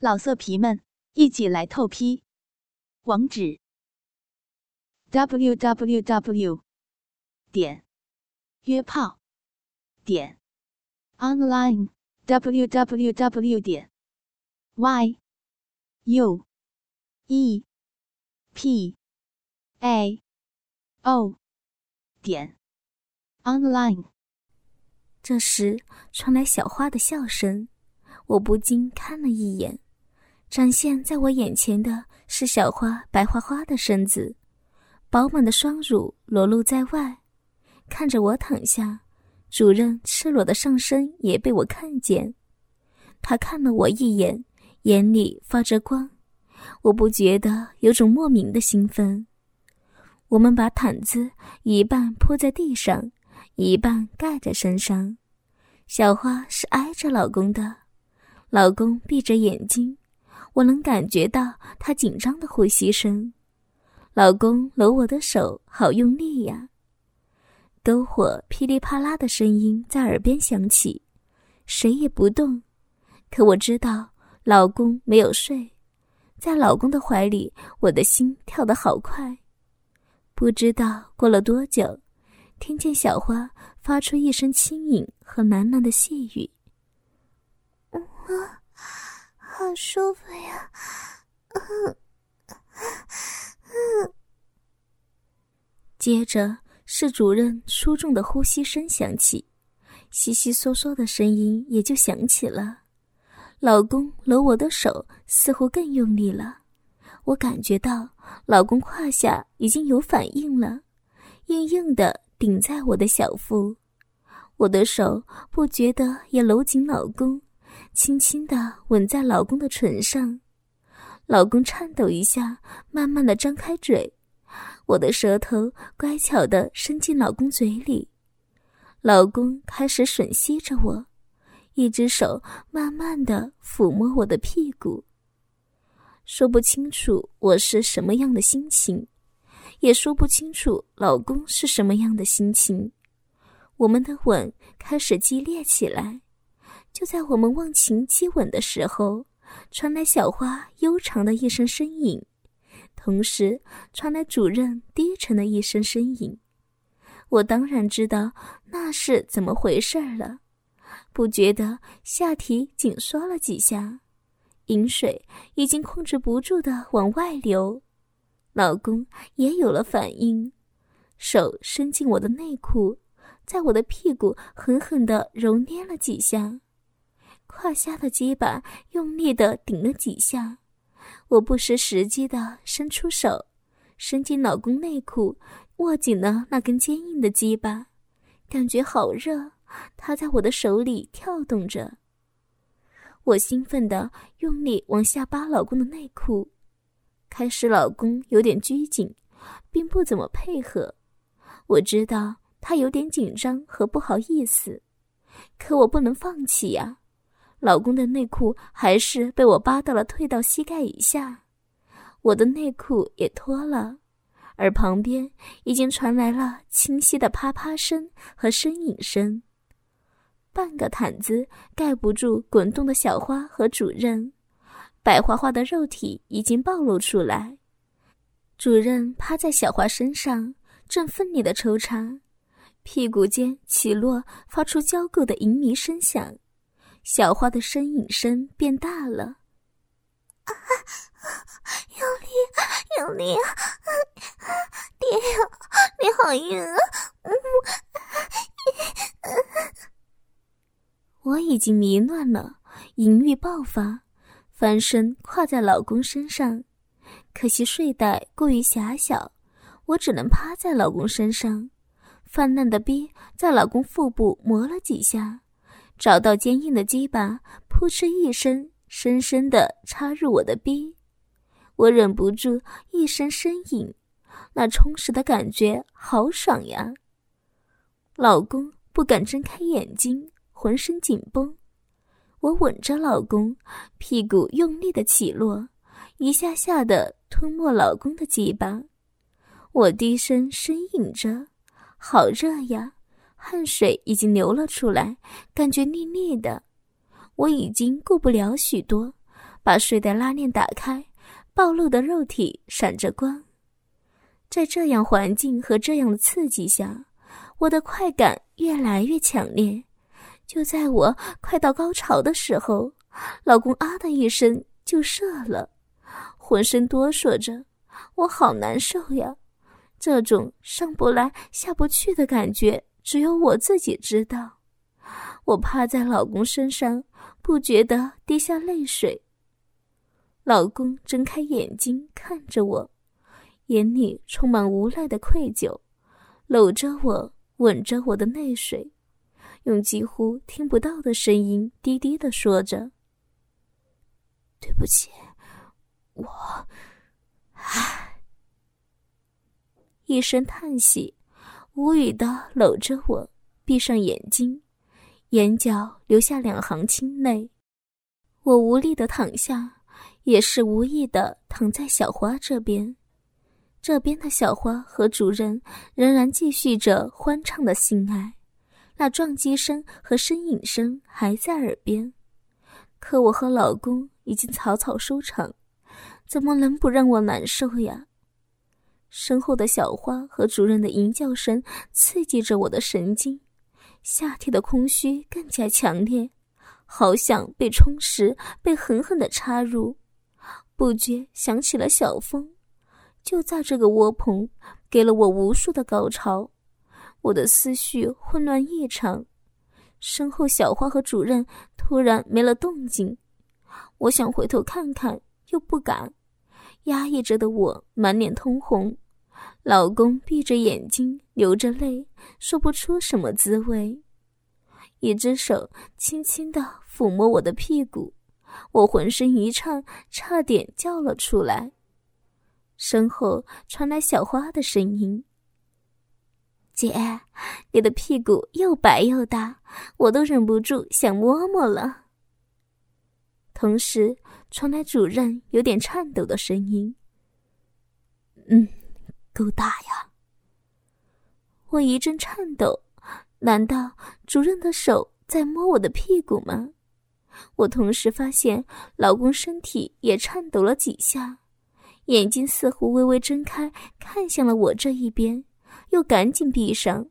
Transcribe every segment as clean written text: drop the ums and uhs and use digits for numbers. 老色皮们，一起来透批！网址 www.约炮.online。这时传来小花的笑声，我不禁看了一眼，展现在我眼前的是小花白花花的身子，饱满的双乳裸露在外。看着我躺下，主任赤裸的上身也被我看见，他看了我一眼，眼里发着光，我不觉得有种莫名的兴奋。我们把毯子一半铺在地上，一半盖在身上，小花是挨着老公的，老公闭着眼睛，我能感觉到他紧张的呼吸声。老公搂我的手好用力呀，篝火噼里啪啦的声音在耳边响起，谁也不动，可我知道老公没有睡。在老公的怀里，我的心跳得好快。不知道过了多久，听见小花发出一声轻吟和喃喃的细语，好舒服呀，接着是主任出众的呼吸声响起，悉悉嗦嗦的声音也就响起了。老公搂我的手似乎更用力了，我感觉到老公胯下已经有反应了，硬硬地顶在我的小腹，我的手不觉得也搂紧老公，轻轻地吻在老公的唇上。老公颤抖一下，慢慢地张开嘴，我的舌头乖巧地伸进老公嘴里，老公开始吮吸着我，一只手慢慢地抚摸我的屁股。说不清楚我是什么样的心情，也说不清楚老公是什么样的心情，我们的吻开始激烈起来。就在我们忘情激吻的时候，传来小花悠长的一声呻吟，同时传来主任低沉的一声呻吟。我当然知道那是怎么回事了，不觉得下体紧缩了几下，饮水已经控制不住地往外流。老公也有了反应，手伸进我的内裤，在我的屁股狠狠地揉捏了几下，胯下的鸡巴用力地顶了几下，我不失时机地伸出手，伸进老公内裤，握紧了那根坚硬的鸡巴，感觉好热，它在我的手里跳动着。我兴奋地用力往下扒老公的内裤，开始老公有点拘谨，并不怎么配合，我知道他有点紧张和不好意思，可我不能放弃呀。老公的内裤还是被我扒到了退到膝盖以下，我的内裤也脱了，而旁边已经传来了清晰的啪啪声和呻吟声。半个毯子盖不住滚动的小花和主任，白花花的肉体已经暴露出来。主任趴在小花身上，正奋力地抽插，屁股间起落发出交媾的淫靡声响。小花的呻吟声变大了，用力，用力啊！爹呀，你好晕啊！我已经迷乱了，淫欲爆发，翻身跨在老公身上。可惜睡袋过于狭小，我只能趴在老公身上，泛滥的逼在老公腹部磨了几下。找到坚硬的鸡巴，扑哧一声，深深地插入我的逼，我忍不住一声呻吟，那充实的感觉好爽呀！老公不敢睁开眼睛，浑身紧绷。我吻着老公，屁股用力的起落，一下下地吞没老公的鸡巴。我低声呻吟着，好热呀！汗水已经流了出来，感觉腻腻的，我已经顾不了许多，把睡袋拉链打开，暴露的肉体闪着光。在这样环境和这样的刺激下，我的快感越来越强烈。就在我快到高潮的时候，老公啊的一声就射了，浑身哆嗦着，我好难受呀。这种上不来下不去的感觉只有我自己知道。我趴在老公身上，不觉地滴下泪水。老公睁开眼睛看着我，眼里充满无奈的愧疚，搂着我，吻着我的泪水，用几乎听不到的声音低低地说着：“对不起，我……”唉，一声叹息，无语地搂着我，闭上眼睛，眼角流下两行清泪。我无力地躺下，也是无意地躺在小花这边。这边的小花和主人仍然继续着欢畅的性爱，那撞击声和呻吟声还在耳边。可我和老公已经草草收场，怎么能不让我难受呀？身后的小花和主人的吟叫声刺激着我的神经，下体的空虚更加强烈，好想被充实，被狠狠地插入。不觉想起了小风，就在这个窝棚给了我无数的高潮。我的思绪混乱异常，身后小花和主任突然没了动静，我想回头看看又不敢，压抑着的我满脸通红。老公闭着眼睛流着泪，说不出什么滋味，一只手轻轻地抚摸我的屁股，我浑身一颤，差点叫了出来。身后传来小花的声音：“姐，你的屁股又白又大，我都忍不住想摸摸了。”同时传来主任有点颤抖的声音：“够大呀。”我一阵颤抖，难道主任的手在摸我的屁股吗？我同时发现老公身体也颤抖了几下，眼睛似乎微微睁开，看向了我这一边，又赶紧闭上。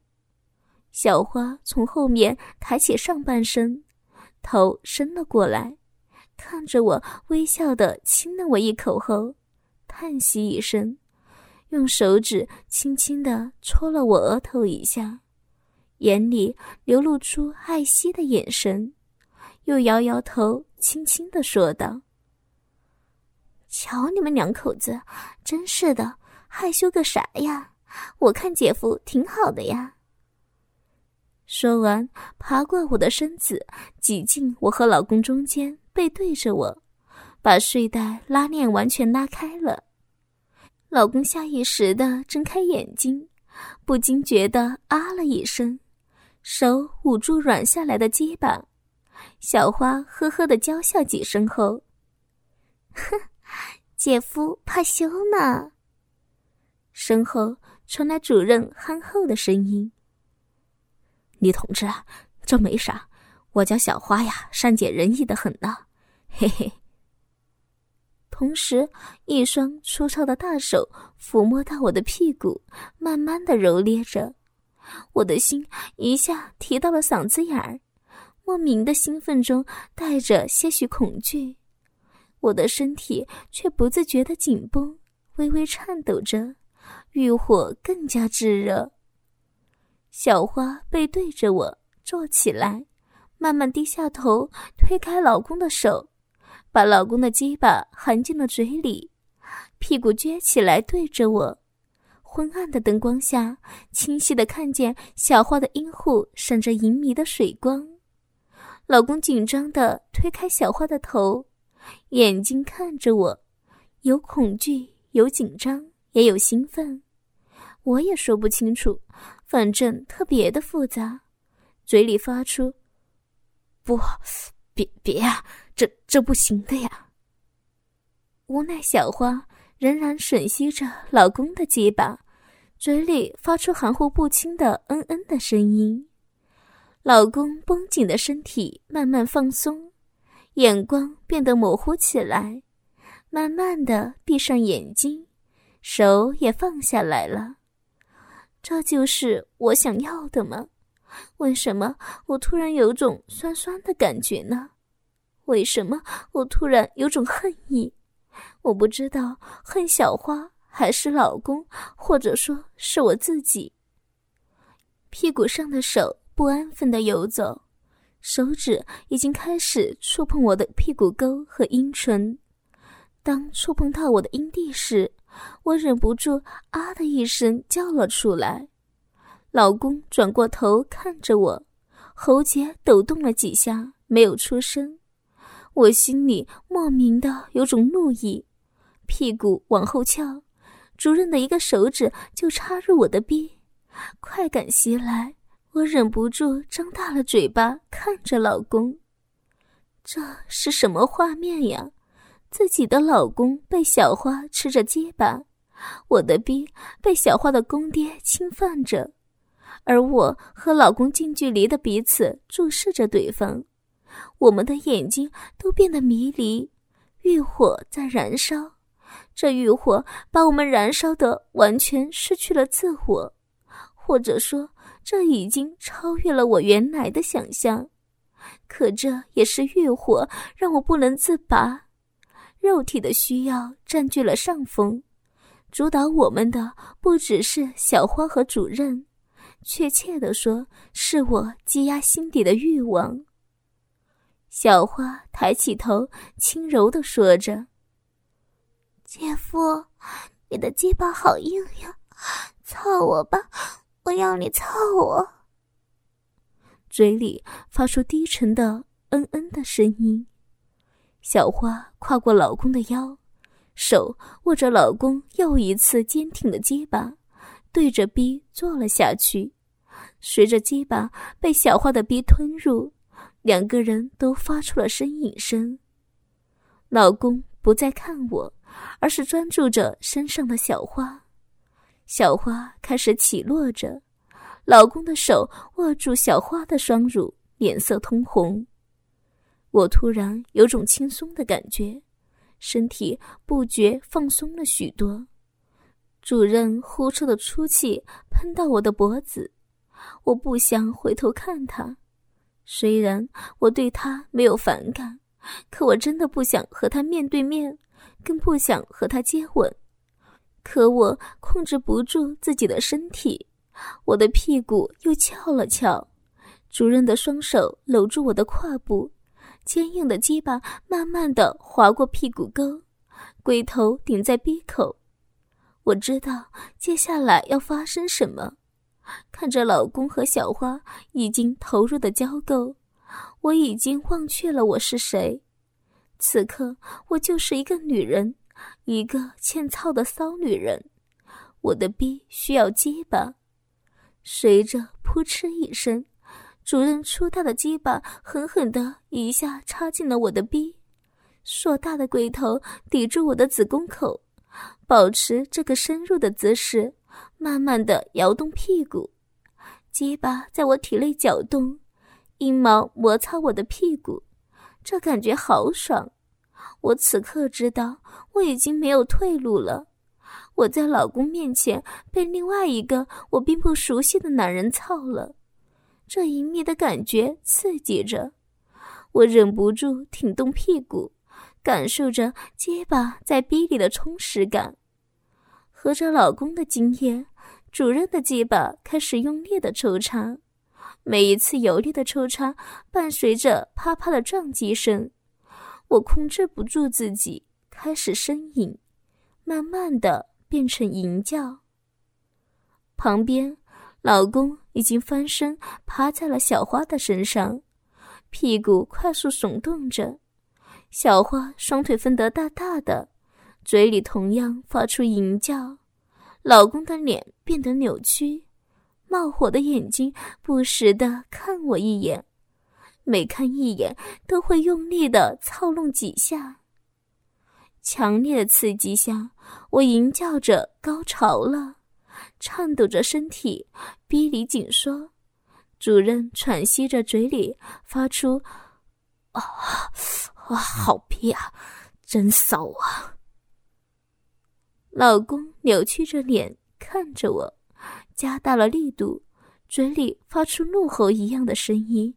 小花从后面抬起上半身，头伸了过来，看着我微笑地亲了我一口后，叹息一声，用手指轻轻地戳了我额头一下，眼里流露出爱惜的眼神，又摇摇头，轻轻地说道：“瞧你们两口子，真是的，害羞个啥呀？我看姐夫挺好的呀。”说完，爬过我的身子，挤进我和老公中间，背对着我，把睡袋拉链完全拉开了。老公下意识地睁开眼睛，不禁觉得啊了一声，手捂住软下来的鸡巴。小花呵呵地娇笑几声后：“哼，姐夫怕羞呢。”身后传来主任憨厚的声音：“李同志啊，这没啥，我家小花呀，善解人意的很呢，嘿嘿。”同时一双粗糙的大手抚摸到我的屁股，慢慢地揉捏着，我的心一下提到了嗓子眼儿，莫名的兴奋中带着些许恐惧。我的身体却不自觉地紧绷，微微颤抖着，欲火更加炙热。小花背对着我坐起来，慢慢低下头，推开老公的手，把老公的鸡巴含进了嘴里，屁股撅起来对着我。昏暗的灯光下，清晰地看见小花的阴户闪着银迷的水光。老公紧张地推开小花的头，眼睛看着我，有恐惧，有紧张，也有兴奋，我也说不清楚，反正特别的复杂。嘴里发出：“不，别啊，这不行的呀。”无奈小花仍然吮吸着老公的鸡巴，嘴里发出含糊不清的嗯嗯的声音。老公绷紧的身体慢慢放松，眼光变得模糊起来，慢慢地闭上眼睛，手也放下来了。这就是我想要的吗？为什么我突然有种酸酸的感觉呢？为什么我突然有种恨意？我不知道恨小花还是老公，或者说是我自己。屁股上的手不安分地游走，手指已经开始触碰我的屁股沟和阴唇。当触碰到我的阴蒂时，我忍不住啊的一声叫了出来。老公转过头看着我，喉结抖动了几下，没有出声。我心里莫名的有种怒意，屁股往后翘，主任的一个手指就插入我的逼，快感袭来，我忍不住张大了嘴巴看着老公。这是什么画面呀？自己的老公被小花吃着鸡巴，我的逼被小花的公爹侵犯着，而我和老公近距离的彼此注视着对方，我们的眼睛都变得迷离，欲火在燃烧，这欲火把我们燃烧得完全失去了自我，或者说这已经超越了我原来的想象。可这也是欲火让我不能自拔，肉体的需要占据了上风，主导我们的不只是小花和主任，确切地说是我积压心底的欲望。小花抬起头轻柔地说着，姐夫，你的鸡巴好硬呀，操我吧，我要你操我。嘴里发出低沉的嗯嗯的声音。小花跨过老公的腰，手握着老公又一次坚挺的鸡巴，对着逼坐了下去。随着鸡巴被小花的逼吞入，两个人都发出了呻吟声。老公不再看我，而是专注着身上的小花。小花开始起落着，老公的手握住小花的双乳，脸色通红。我突然有种轻松的感觉，身体不觉放松了许多。主任呼出的粗气喷到我的脖子，我不想回头看他。虽然我对他没有反感，可我真的不想和他面对面，更不想和他接吻。可我控制不住自己的身体，我的屁股又翘了翘。主任的双手搂住我的胯部，坚硬的鸡巴慢慢地划过屁股沟，龟头顶在鼻口。我知道接下来要发生什么。看着老公和小花已经投入的交媾，我已经忘却了我是谁。此刻我就是一个女人，一个欠操的骚女人。我的逼需要鸡巴。随着扑哧一声，主任粗大的鸡巴狠狠地一下插进了我的逼，硕大的龟头抵住我的子宫口，保持这个深入的姿势，慢慢地摇动屁股，鸡巴在我体内搅动，阴毛摩擦我的屁股，这感觉好爽。我此刻知道我已经没有退路了，我在老公面前被另外一个我并不熟悉的男人操了，这隐秘的感觉刺激着我，忍不住挺动屁股，感受着鸡巴在逼里的充实感。和着老公的经验，主任的鸡巴开始用力的抽插，每一次有力的抽插伴随着啪啪的撞击声，我控制不住自己，开始呻吟，慢慢的变成吟叫。旁边，老公已经翻身趴在了小花的身上，屁股快速耸动着，小花双腿分得大大的，嘴里同样发出淫叫，老公的脸变得扭曲，冒火的眼睛不时地看我一眼，每看一眼都会用力地操弄几下。强烈的刺激下，我淫叫着高潮了，颤抖着身体，逼里紧缩。主任喘息着，嘴里发出啊哇，好皮啊，真骚啊！老公扭曲着脸看着我，加大了力度，嘴里发出怒吼一样的声音：“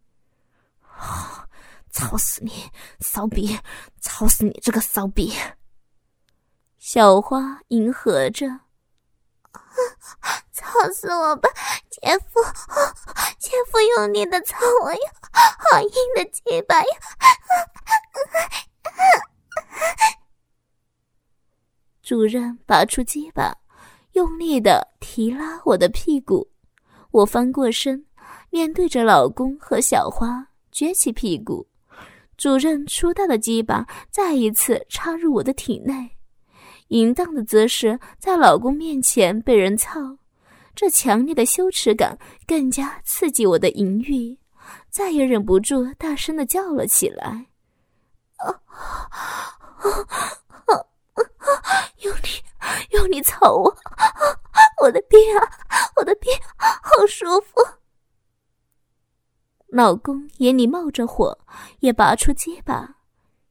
哦，操死你，骚逼！操死你这个骚逼！”小花迎合着：“操死我吧，姐夫！姐夫用力的操我呀，好硬的鸡巴呀！”主任拔出鸡巴，用力地提拉我的屁股，我翻过身，面对着老公和小花，撅起屁股。主任粗大的鸡巴再一次插入我的体内，淫荡的姿势在老公面前被人操，这强烈的羞耻感更加刺激我的淫欲，再也忍不住大声地叫了起来：“用力操我，我的逼啊，我的逼，好舒服！”老公眼里冒着火，也拔出鸡巴。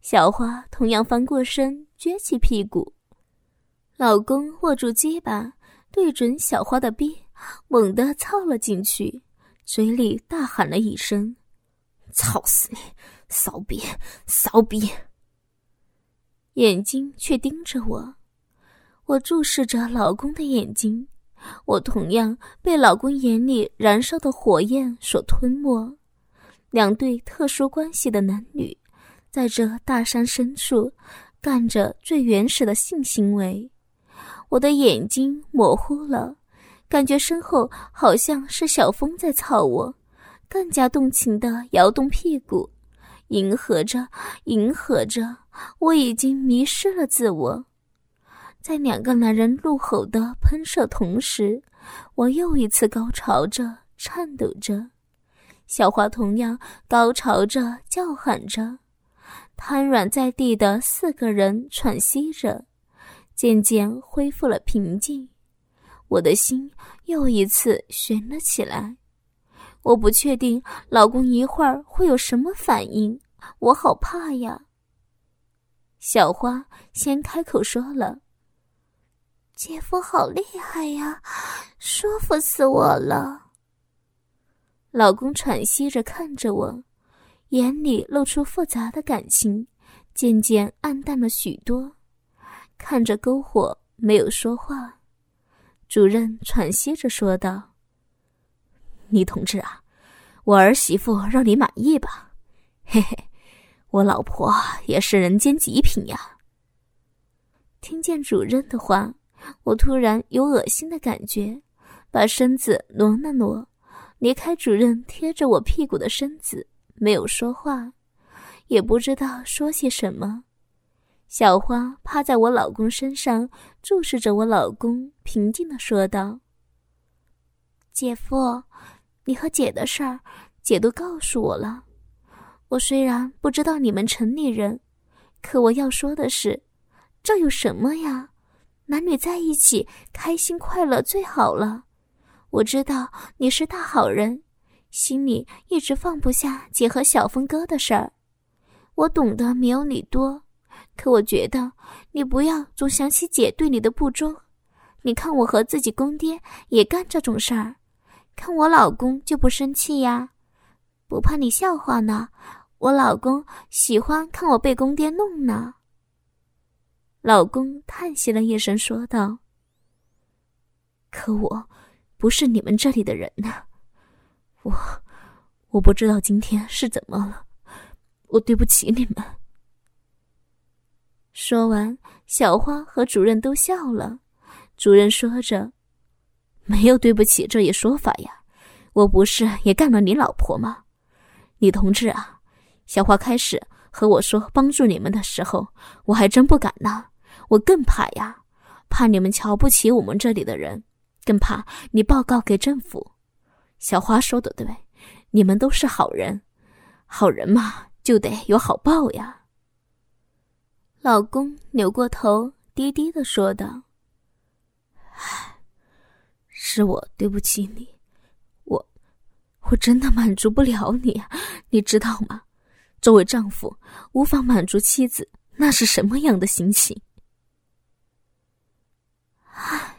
小花同样翻过身，撅起屁股。老公握住鸡巴，对准小花的逼，猛地操了进去，嘴里大喊了一声：“操死你，骚逼，骚逼！”眼睛却盯着我，我注视着老公的眼睛，我同样被老公眼里燃烧的火焰所吞没。两对特殊关系的男女，在这大山深处干着最原始的性行为。我的眼睛模糊了，感觉身后好像是小风在操我，更加动情地摇动屁股，迎合着，迎合着，我已经迷失了自我。在两个男人怒吼的喷射同时，我又一次高潮着，颤抖着。小花同样高潮着，叫喊着。瘫软在地的四个人喘息着，渐渐恢复了平静。我的心又一次悬了起来。我不确定老公一会儿会有什么反应，我好怕呀。小花先开口说了：“姐夫好厉害呀，舒服死我了。”老公喘息着看着我，眼里露出复杂的感情，渐渐暗淡了许多，看着篝火没有说话。主任喘息着说道：“倪同志啊，我儿媳妇让你满意吧？嘿嘿，我老婆也是人间极品呀。”听见主任的话，我突然有恶心的感觉，把身子挪了挪，离开主任贴着我屁股的身子，没有说话，也不知道说些什么。小花趴在我老公身上，注视着我老公，平静地说道：“姐夫，你和姐的事儿，姐都告诉我了。我虽然不知道你们城里人，可我要说的是，这有什么呀？男女在一起开心快乐最好了。我知道你是大好人，心里一直放不下姐和小峰哥的事儿。我懂得没有你多，可我觉得你不要总想起姐对你的不忠。你看我和自己公爹也干这种事儿，看我老公就不生气呀，不怕你笑话呢。我老公喜欢看我被公爹弄呢。”老公叹息了一声说道：“可我不是你们这里的人啊，我不知道今天是怎么了，我对不起你们。”说完，小花和主任都笑了。主任说着：“没有对不起这一说法呀，我不是也干了你老婆吗？李同志啊，小花开始和我说帮助你们的时候，我还真不敢呢，我更怕呀，怕你们瞧不起我们这里的人，更怕你报告给政府。小花说的对，你们都是好人，好人嘛，就得有好报呀。”老公扭过头，低低地说道：“唉，是我对不起你，我真的满足不了你，你知道吗？作为丈夫无法满足妻子，那是什么样的心情？唉，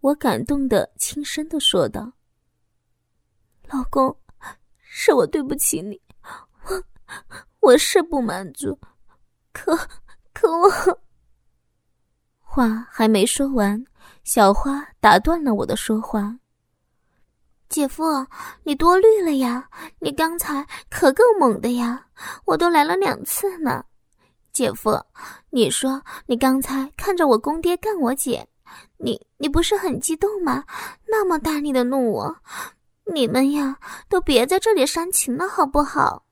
我感动的轻声的说道：“老公，是我对不起你，我是不满足，可我……”话还没说完，小花打断了我的说话：“姐夫，你多虑了呀，你刚才可够猛的呀，我都来了2次呢。姐夫，你说你刚才看着我公爹干我姐，你不是很激动吗？那么大力的怒我，你们呀都别在这里煽情了好不好？”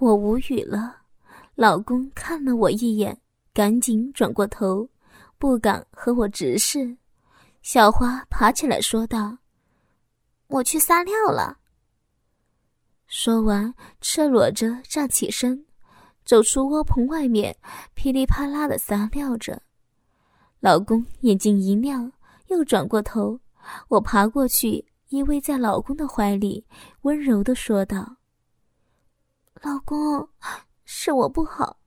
我无语了，老公看了我一眼，赶紧转过头，不敢和我直视。小花爬起来说道：“我去撒尿了。”说完，赤裸着站起身，走出窝棚外面，噼里啪啦的撒尿着。老公眼睛一亮，又转过头，我爬过去，依偎在老公的怀里，温柔地说道：“老公，是我不好，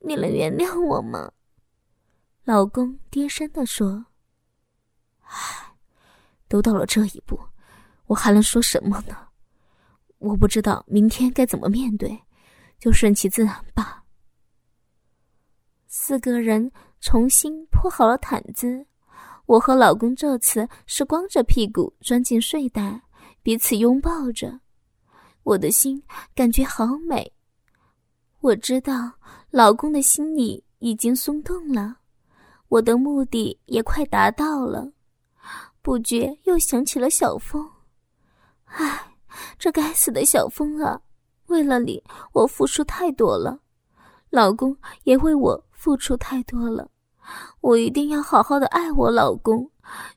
你能原谅我吗？”老公低声地说：“唉，都到了这一步，我还能说什么呢？我不知道明天该怎么面对，就顺其自然吧。”4个人重新铺好了毯子，我和老公这次是光着屁股钻进睡袋，彼此拥抱着，我的心感觉好美。我知道老公的心里已经松动了，我的目的也快达到了，不觉又想起了小风。唉，这该死的小风啊，为了你我付出太多了，老公也为我付出太多了，我一定要好好的爱我老公，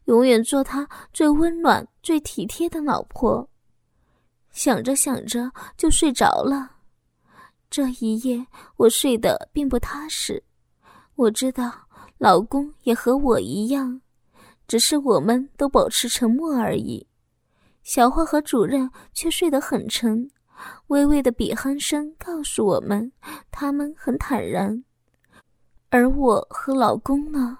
永远做他最温暖最体贴的老婆。想着想着就睡着了，这一夜我睡得并不踏实，我知道老公也和我一样，只是我们都保持沉默而已。小花和主任却睡得很沉，微微的比鼾声告诉我们他们很坦然。而我和老公呢，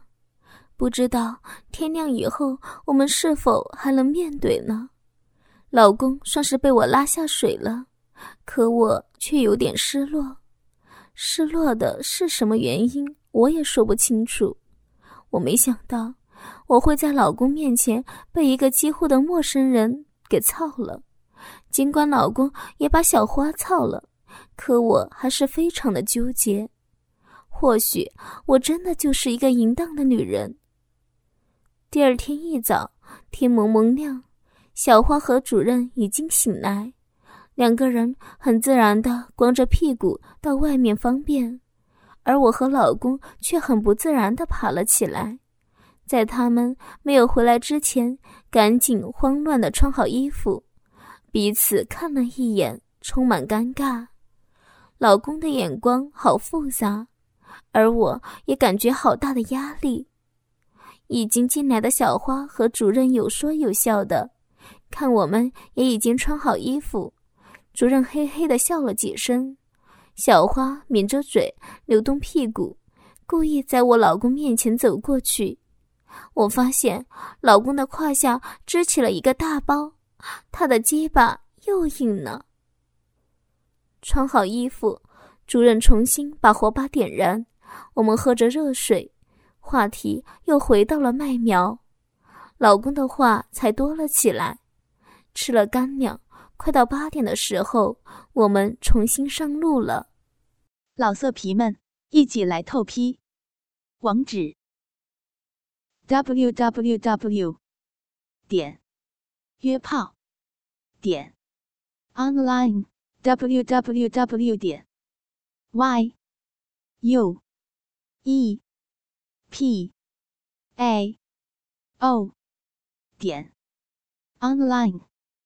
不知道天亮以后我们是否还能面对呢？老公算是被我拉下水了，可我却有点失落。失落的是什么原因我也说不清楚，我没想到我会在老公面前被一个几乎的陌生人给操了，尽管老公也把小花操了，可我还是非常的纠结，或许我真的就是一个淫荡的女人。第2天一早，天蒙蒙亮，小花和主任已经醒来，2个人很自然地光着屁股到外面方便，而我和老公却很不自然地爬了起来，在他们没有回来之前，赶紧慌乱地穿好衣服，彼此看了一眼，充满尴尬。老公的眼光好复杂，而我也感觉好大的压力。已经进来的小花和主任有说有笑的，看我们也已经穿好衣服，主任嘿嘿地笑了几声，小花抿着嘴扭动屁股，故意在我老公面前走过去。我发现老公的胯下支起了一个大包，他的鸡巴又硬了。穿好衣服，主任重新把火把点燃，我们喝着热水，话题又回到了麦苗，老公的话才多了起来。吃了干粮，快到8点的时候，我们重新上路了。老色皮们，一起来透批，网址 www.yuepao.online